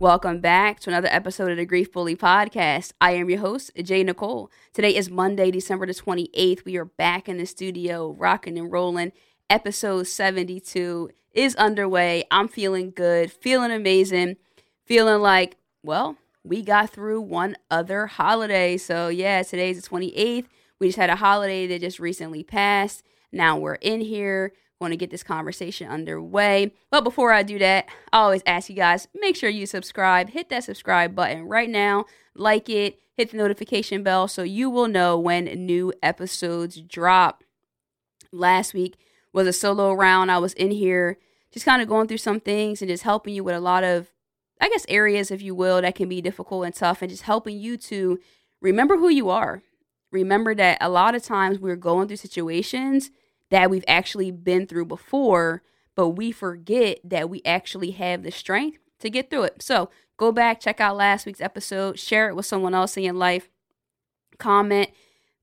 Welcome back to another episode of the Grief Bully Podcast. I am your host, J.Nicole. Today is Monday, December the 28th. We are back in the studio, rocking and rolling. Episode 72 is underway. I'm feeling good, feeling amazing, feeling like, well, we got through one other holiday. So yeah, today's the 28th. We just had a holiday that just recently passed. Now we're in here. Want to get this conversation underway. But before I do that, I always ask you guys, make sure you subscribe, hit that subscribe button right now, like it, hit the notification bell so you will know when new episodes drop. Last week was a solo round. I was in here just kind of going through some things and just helping you with a lot of, I guess, areas, if you will, that can be difficult and tough, and just helping you to remember who you are. Remember that a lot of times we're going through situations that we've actually been through before, but we forget that we actually have the strength to get through it. So go back, check out last week's episode, share it with someone else in your life, comment,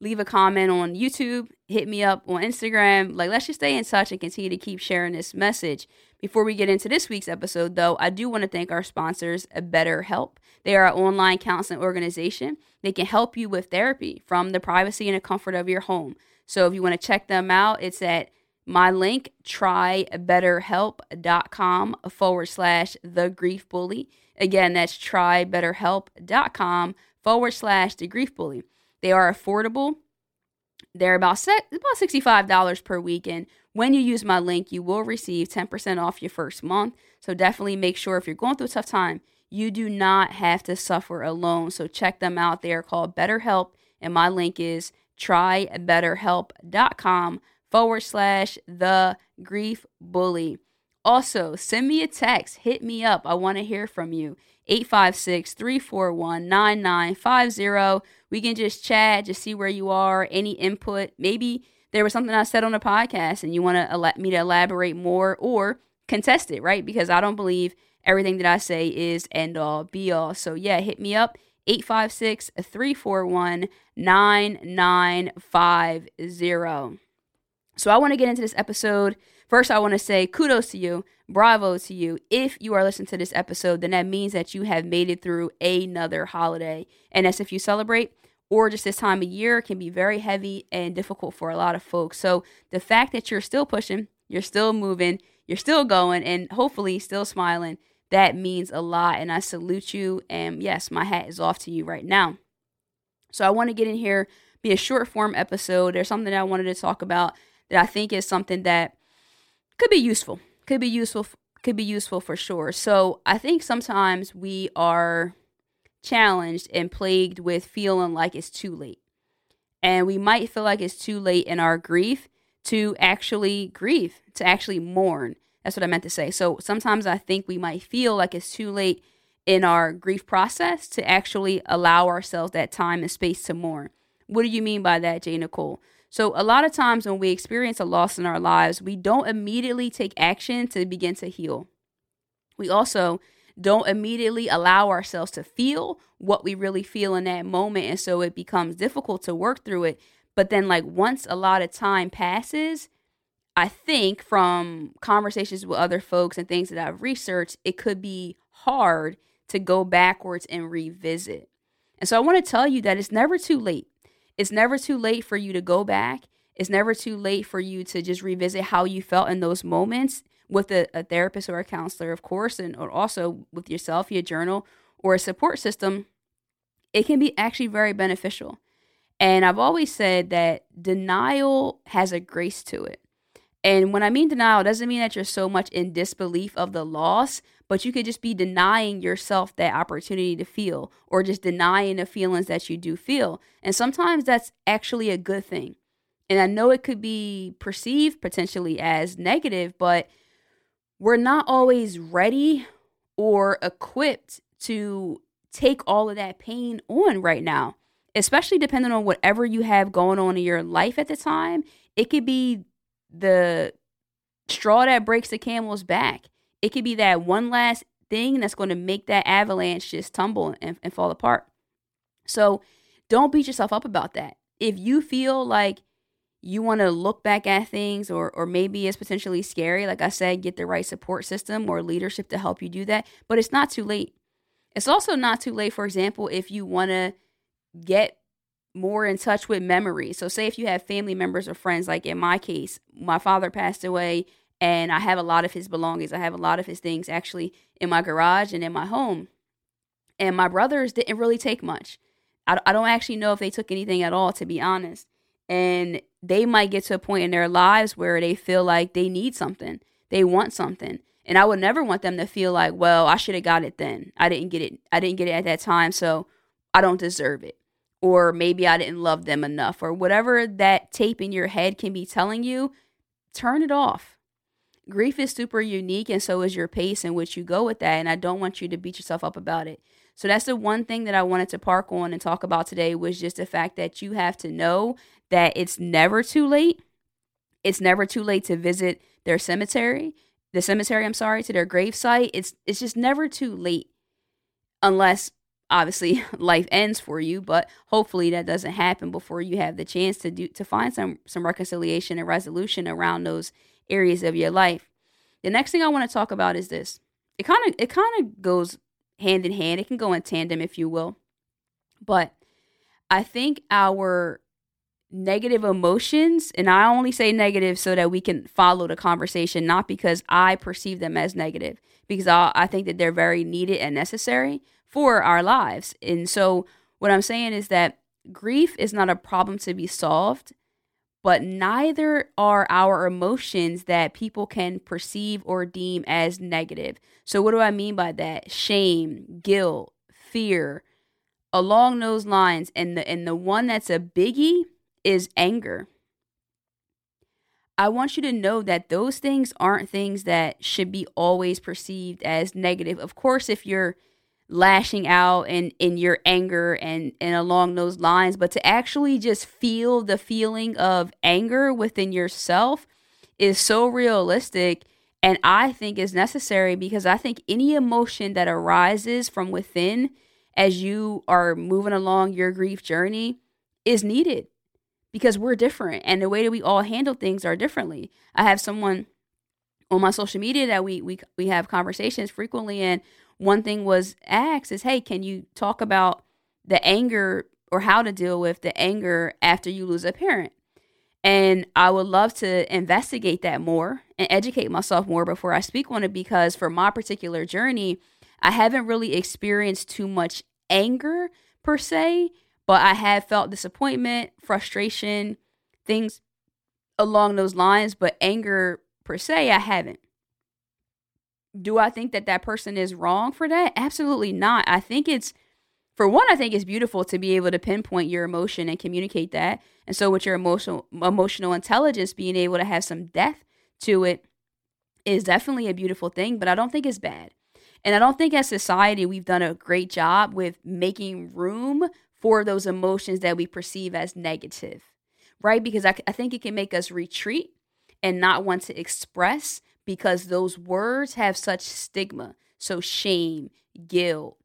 leave a comment on YouTube, hit me up on Instagram. Like, let's just stay in touch and continue to keep sharing this message. Before we get into this week's episode, though, I do want to thank our sponsors, BetterHelp. They are an online counseling organization. They can help you with therapy from the privacy and the comfort of your home. So if you want to check them out, it's at my link, trybetterhelp.com/thegriefbully. Again, that's trybetterhelp.com/thegriefbully. They are affordable. They're about $65 per week. And when you use my link, you will receive 10% off your first month. So definitely make sure if you're going through a tough time, you do not have to suffer alone. So check them out. They are called BetterHelp. And my link is trybetterhelp.com/thegriefbully. Also, send me a text. Hit me up. I want to hear from you. 856-341-9950. We can just chat, just see where you are, any input. Maybe there was something I said on the podcast and you want to let me to elaborate more or contest it, right? Because I don't believe everything that I say is end all, be all. So yeah, hit me up. 856-341-9950. So I want to get into this episode. First, I want to say kudos to you. Bravo to you. If you are listening to this episode, then that means that you have made it through another holiday. And that's if you celebrate or just this time of year can be very heavy and difficult for a lot of folks. So the fact that you're still pushing, you're still moving, you're still going, and hopefully still smiling, that means a lot, and I salute you, and yes, my hat is off to you right now. So I want to get in here, be a short-form episode. There's something that I wanted to talk about that I think is something that could be useful for sure. So I think sometimes we are challenged and plagued with feeling like it's too late, and we might feel like it's too late in our grief to actually grieve, to actually mourn. That's what I meant to say. So sometimes I think we might feel like it's too late in our grief process to actually allow ourselves that time and space to mourn. What do you mean by that, J.Nicole? So a lot of times when we experience a loss in our lives, we don't immediately take action to begin to heal. We also don't immediately allow ourselves to feel what we really feel in that moment. And so it becomes difficult to work through it. But then, like, once a lot of time passes, I think from conversations with other folks and things that I've researched, it could be hard to go backwards and revisit. And so I want to tell you that it's never too late. It's never too late for you to go back. It's never too late for you to just revisit how you felt in those moments with a therapist or a counselor, of course, and or also with yourself, your journal, or a support system. It can be actually very beneficial. And I've always said that denial has a grace to it. And when I mean denial, it doesn't mean that you're so much in disbelief of the loss, but you could just be denying yourself that opportunity to feel, or just denying the feelings that you do feel. And sometimes that's actually a good thing. And I know it could be perceived potentially as negative, but we're not always ready or equipped to take all of that pain on right now. especially depending on whatever you have going on in your life at the time, it could be the straw that breaks the camel's back. It could be that one last thing that's going to make that avalanche just tumble and fall apart. So don't beat yourself up about that. If you feel like you want to look back at things, or maybe it's potentially scary, like I said, get the right support system or leadership to help you do that. But it's not too late. It's also not too late, for example, if you want to get more in touch with memory. So say if you have family members or friends, like in my case, my father passed away and I have a lot of his belongings. I have a lot of his things actually in my garage and in my home. And my brothers didn't really take much. I don't actually know if they took anything at all, to be honest. And they might get to a point in their lives where they feel like they need something. They want something. And I would never want them to feel like, well, I should have got it then. I didn't get it at that time, so I don't deserve it. Or maybe I didn't love them enough. Or whatever that tape in your head can be telling you, turn it off. Grief is super unique, and so is your pace in which you go with that. And I don't want you to beat yourself up about it. So that's the one thing that I wanted to park on and talk about today, was just the fact that you have to know that it's never too late. It's never too late to visit their cemetery, to their gravesite. It's just never too late, unless obviously life ends for you. But hopefully that doesn't happen before you have the chance to find some reconciliation and resolution around those areas of your life. The next thing I want to talk about is this. It kind of goes hand in hand. It can go in tandem, if you will. But I think our negative emotions, and I only say negative so that we can follow the conversation, not because I perceive them as negative, because I think that they're very needed and necessary for our lives. And so what I'm saying is that grief is not a problem to be solved, but neither are our emotions that people can perceive or deem as negative. So what do I mean by that? Shame, guilt, fear, along those lines. And the one that's a biggie is anger. I want you to know that those things aren't things that should be always perceived as negative. Of course, if you're lashing out and in your anger and along those lines, but to actually just feel the feeling of anger within yourself is so realistic, and I think is necessary, because I think any emotion that arises from within as you are moving along your grief journey is needed, because we're different and the way that we all handle things are differently. I have someone on my social media that we have conversations frequently, and one thing was asked is, hey, can you talk about the anger, or how to deal with the anger after you lose a parent? And I would love to investigate that more and educate myself more before I speak on it, because for my particular journey, I haven't really experienced too much anger per se, but I have felt disappointment, frustration, things along those lines, but anger per se, I haven't. Do I think that that person is wrong for that? Absolutely not. I think it's beautiful to be able to pinpoint your emotion and communicate that. And so with your emotional intelligence, being able to have some depth to it is definitely a beautiful thing, but I don't think it's bad. And I don't think as society, we've done a great job with making room for those emotions that we perceive as negative, right? Because I think it can make us retreat and not want to express, because those words have such stigma. So shame, guilt,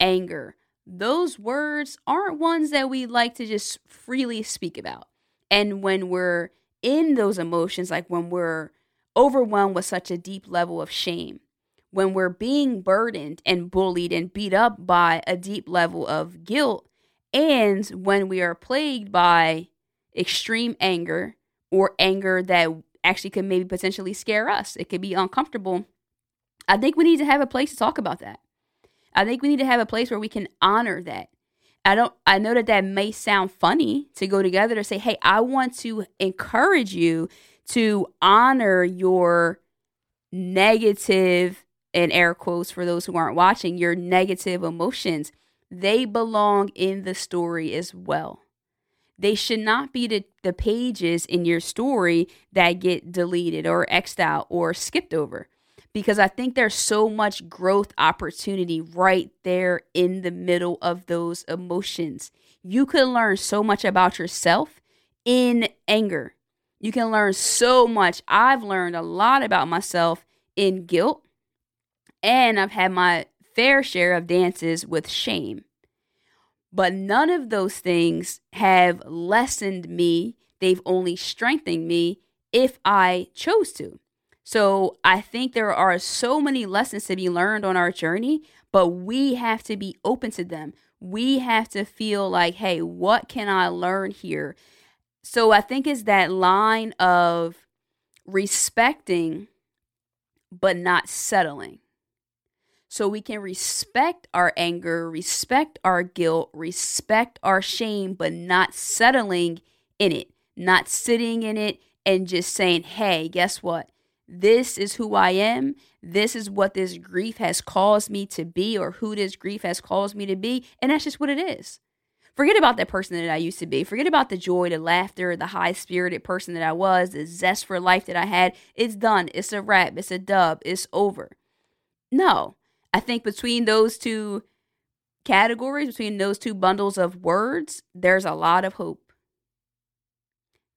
anger, those words aren't ones that we like to just freely speak about. And when we're in those emotions, like when we're overwhelmed with such a deep level of shame, when we're being burdened and bullied and beat up by a deep level of guilt, and when we are plagued by extreme anger, or anger that actually could maybe potentially scare us, it could be uncomfortable, I think we need to have a place to talk about that. I think we need to have a place where we can honor that. I know that may sound funny to go together to say, hey, I want to encourage you to honor your negative, in air quotes for those who aren't watching, your negative emotions. They belong in the story as well. They should not be the pages in your story that get deleted or X'd out or skipped over, because I think there's so much growth opportunity right there in the middle of those emotions. You can learn so much about yourself in anger. You can learn so much. I've learned a lot about myself in guilt, and I've had my fair share of dances with shame. But none of those things have lessened me. They've only strengthened me if I chose to. So I think there are so many lessons to be learned on our journey, but we have to be open to them. We have to feel like, hey, what can I learn here? So I think it's that line of respecting but not settling. So we can respect our anger, respect our guilt, respect our shame, but not settling in it, not sitting in it and just saying, hey, guess what? This is who I am. This is what this grief has caused me to be, or who this grief has caused me to be. And that's just what it is. Forget about that person that I used to be. Forget about the joy, the laughter, the high-spirited person that I was, the zest for life that I had. It's done. It's a wrap. It's a dub. It's over. No. I think between those two categories, between those two bundles of words, there's a lot of hope.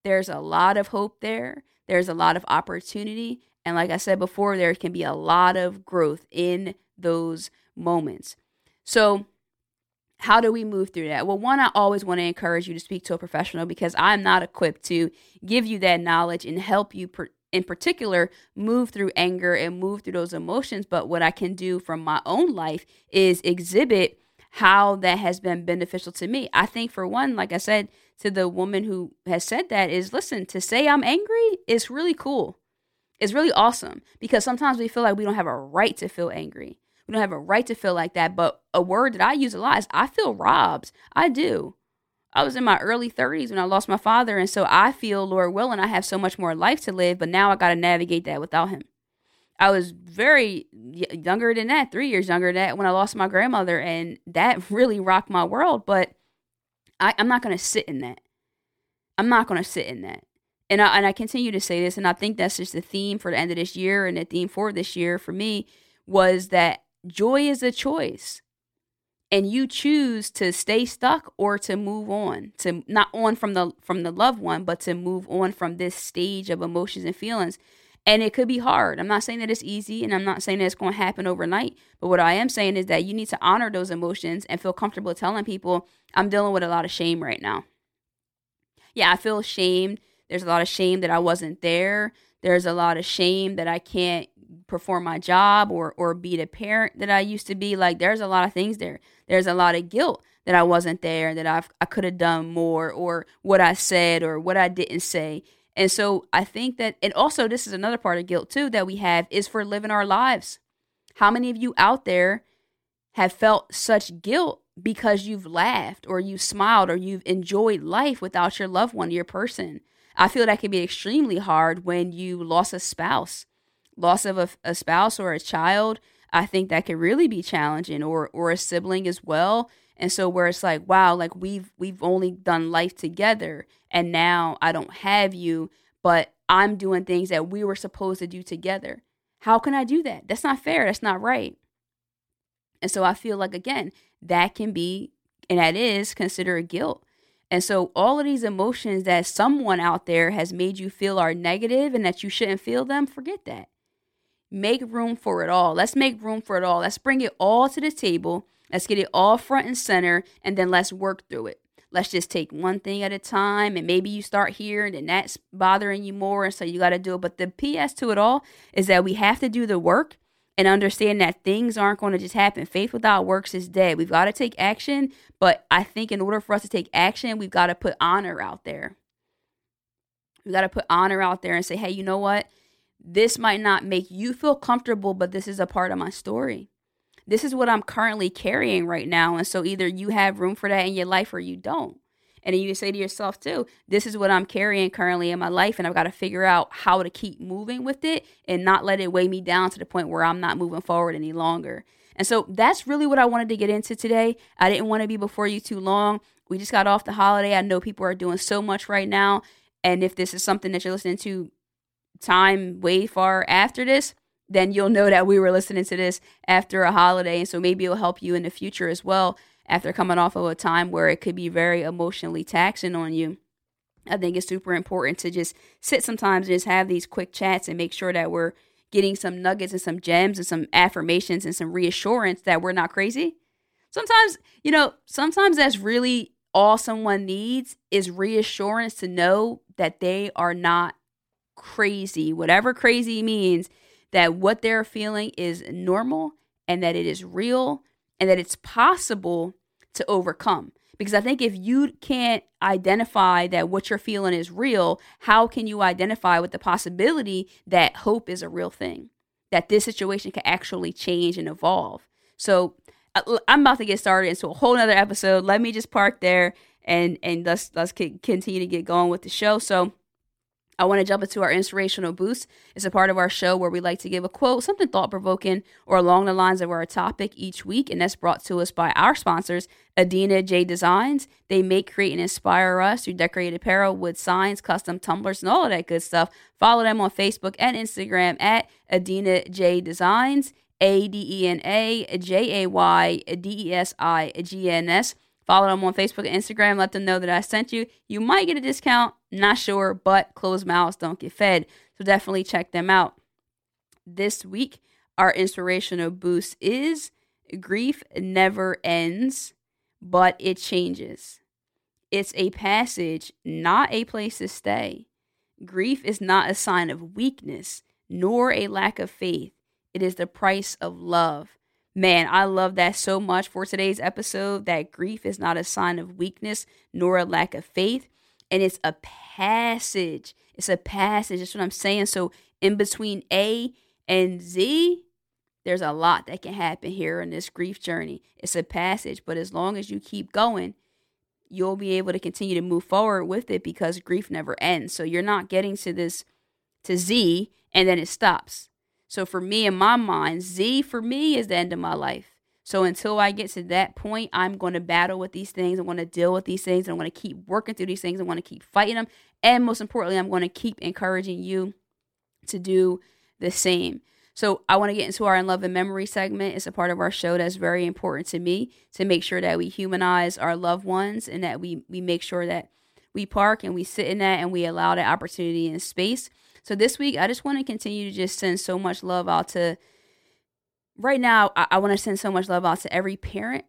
There's a lot of hope there. There's a lot of opportunity. And like I said before, there can be a lot of growth in those moments. So how do we move through that? Well, one, I always want to encourage you to speak to a professional, because I'm not equipped to give you that knowledge and help you in particular move through anger and move through those emotions. But what I can do from my own life is exhibit how that has been beneficial to me. I think for one, like I said, to the woman who has said that is, listen, to say I'm angry is really cool. It's really awesome, because sometimes we feel like we don't have a right to feel angry. We don't have a right to feel like that. But a word that I use a lot is I feel robbed. I do. I was in my early 30s when I lost my father. And so I feel, Lord willing, I have so much more life to live. But now I got to navigate that without him. I was very younger than that, 3 years younger than that, when I lost my grandmother. And that really rocked my world. But I'm not going to sit in that. I'm not going to sit in that. And I continue to say this. And I think that's just the theme for the end of this year. And the theme for this year for me was that joy is a choice, and you choose to stay stuck or to move on, to not on from the loved one, but to move on from this stage of emotions and feelings. And it could be hard. I'm not saying that it's easy, and I'm not saying that it's going to happen overnight. But what I am saying is that you need to honor those emotions and feel comfortable telling people, I'm dealing with a lot of shame right now. Yeah, I feel shame. There's a lot of shame that I wasn't there. There's a lot of shame that I can't perform my job or be the parent that I used to be. Like, there's a lot of things there. There's a lot of guilt that I wasn't there, that I could have done more, or what I said or what I didn't say. And so I think that, and also this is another part of guilt too that we have, is for living our lives. How many of you out there have felt such guilt because you've laughed or you've smiled or you've enjoyed life without your loved one, your person? I feel that can be extremely hard when you lost a spouse. Loss of a spouse or a child, I think that could really be challenging, or a sibling as well. And so where it's like, wow, like we've only done life together, and now I don't have you, but I'm doing things that we were supposed to do together. How can I do that? That's not fair. That's not right. And so I feel like, again, that can be, and that is, considered guilt. And so all of these emotions that someone out there has made you feel are negative and that you shouldn't feel them, forget that. Make room for it all. Let's make room for it all. Let's bring it all to the table. Let's get it all front and center, and then let's work through it. Let's just take one thing at a time, and maybe you start here, and then that's bothering you more, and so you got to do it. But the PS to it all is that we have to do the work and understand that things aren't going to just happen. Faith without works is dead. We've got to take action, but I think in order for us to take action, we've got to put honor out there. We've got to put honor out there and say, hey, you know what? This might not make you feel comfortable, but this is a part of my story. This is what I'm currently carrying right now. And so either you have room for that in your life or you don't. And then you say to yourself too, this is what I'm carrying currently in my life, and I've got to figure out how to keep moving with it and not let it weigh me down to the point where I'm not moving forward any longer. And so that's really what I wanted to get into today. I didn't want to be before you too long. We just got off the holiday. I know people are doing so much right now. And if this is something that you're listening to time way far after this, then you'll know that we were listening to this after a holiday, and so maybe it'll help you in the future as well. after coming off of a time where it could be very emotionally taxing on you. I think it's super important to just sit sometimes and just have these quick chats and make sure that we're getting some nuggets and some gems and some affirmations and some reassurance that we're not crazy. Sometimes, you know, sometimes that's really all someone needs is reassurance to know that they are not crazy, whatever crazy means, that what they're feeling is normal and that it is real and that it's possible to overcome. Because I think if you can't identify that what you're feeling is real, how can you identify with the possibility that hope is a real thing, that this situation can actually change and evolve? So I'm about to get started into a whole nother episode. Let me just park there and let's continue to get going with the show. So I want to jump into our inspirational boost. It's a part of our show where we like to give a quote, something thought-provoking or along the lines of our topic each week, and that's brought to us by our sponsors, Adena J Designs. They make, create, and inspire us through decorated apparel, wood signs, custom tumblers, and all of that good stuff. Follow them on Facebook and Instagram at Adena J Designs, AdenaJayDesigns. Follow them on Facebook and Instagram. Let them know that I sent you. You might get a discount. Not sure, but closed mouths don't get fed. So definitely check them out. This week, our inspirational boost is grief never ends, but it changes. It's a passage, not a place to stay. Grief is not a sign of weakness, nor a lack of faith. It is the price of love. Man, I love that so much for today's episode, that grief is not a sign of weakness nor a lack of faith. And it's a passage. It's a passage. That's what I'm saying. So in between A and Z, there's a lot that can happen here in this grief journey. It's a passage. But as long as you keep going, you'll be able to continue to move forward with it because grief never ends. So you're not getting to this, to Z, and then it stops. So for me, in my mind, Z for me is the end of my life. So until I get to that point, I'm going to battle with these things. I'm going to deal with these things. I'm going to keep working through these things. I'm going to keep fighting them. And most importantly, I'm going to keep encouraging you to do the same. So I want to get into our In Love and Memory segment. It's a part of our show that's very important to me, to make sure that we humanize our loved ones and that we make sure that we park and we sit in that and we allow that opportunity and space. So this week, I just want to continue to just send so much love out to, right now, I want to send so much love out to every parent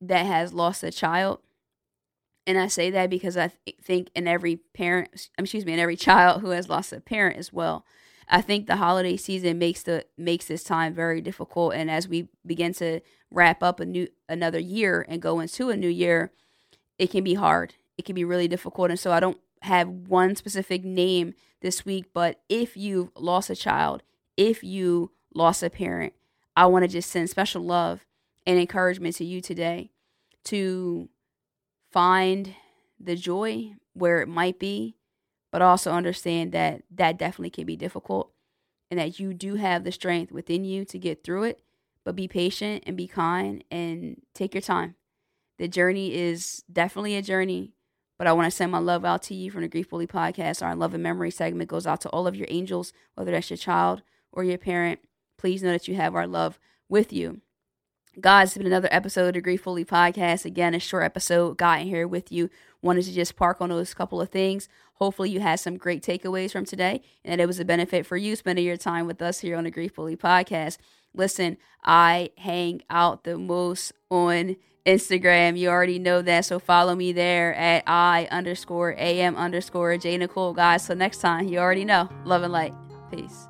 that has lost a child. And I say that because I think in every child who has lost a parent as well. I think the holiday season makes this time very difficult. And as we begin to wrap up another year and go into a new year, it can be hard. It can be really difficult. And so I don't have one specific name this week, but if you've lost a child, if you lost a parent, I want to just send special love and encouragement to you today to find the joy where it might be, but also understand that that definitely can be difficult and that you do have the strength within you to get through it, but be patient and be kind and take your time. The journey is definitely a journey. But I want to send my love out to you from the Grief Bully Podcast. Our In Love and Memory segment goes out to all of your angels, whether that's your child or your parent. Please know that you have our love with you. Guys, it's been another episode of the Grief Bully Podcast. Again, a short episode. Got in here with you. Wanted to just park on those couple of things. Hopefully you had some great takeaways from today and that it was a benefit for you spending your time with us here on the Grief Bully Podcast. Listen, I hang out the most on Instagram. You already know that. So follow me there at I_am_J_Nicole. Guys, till next time, you already know. Love and light. Peace.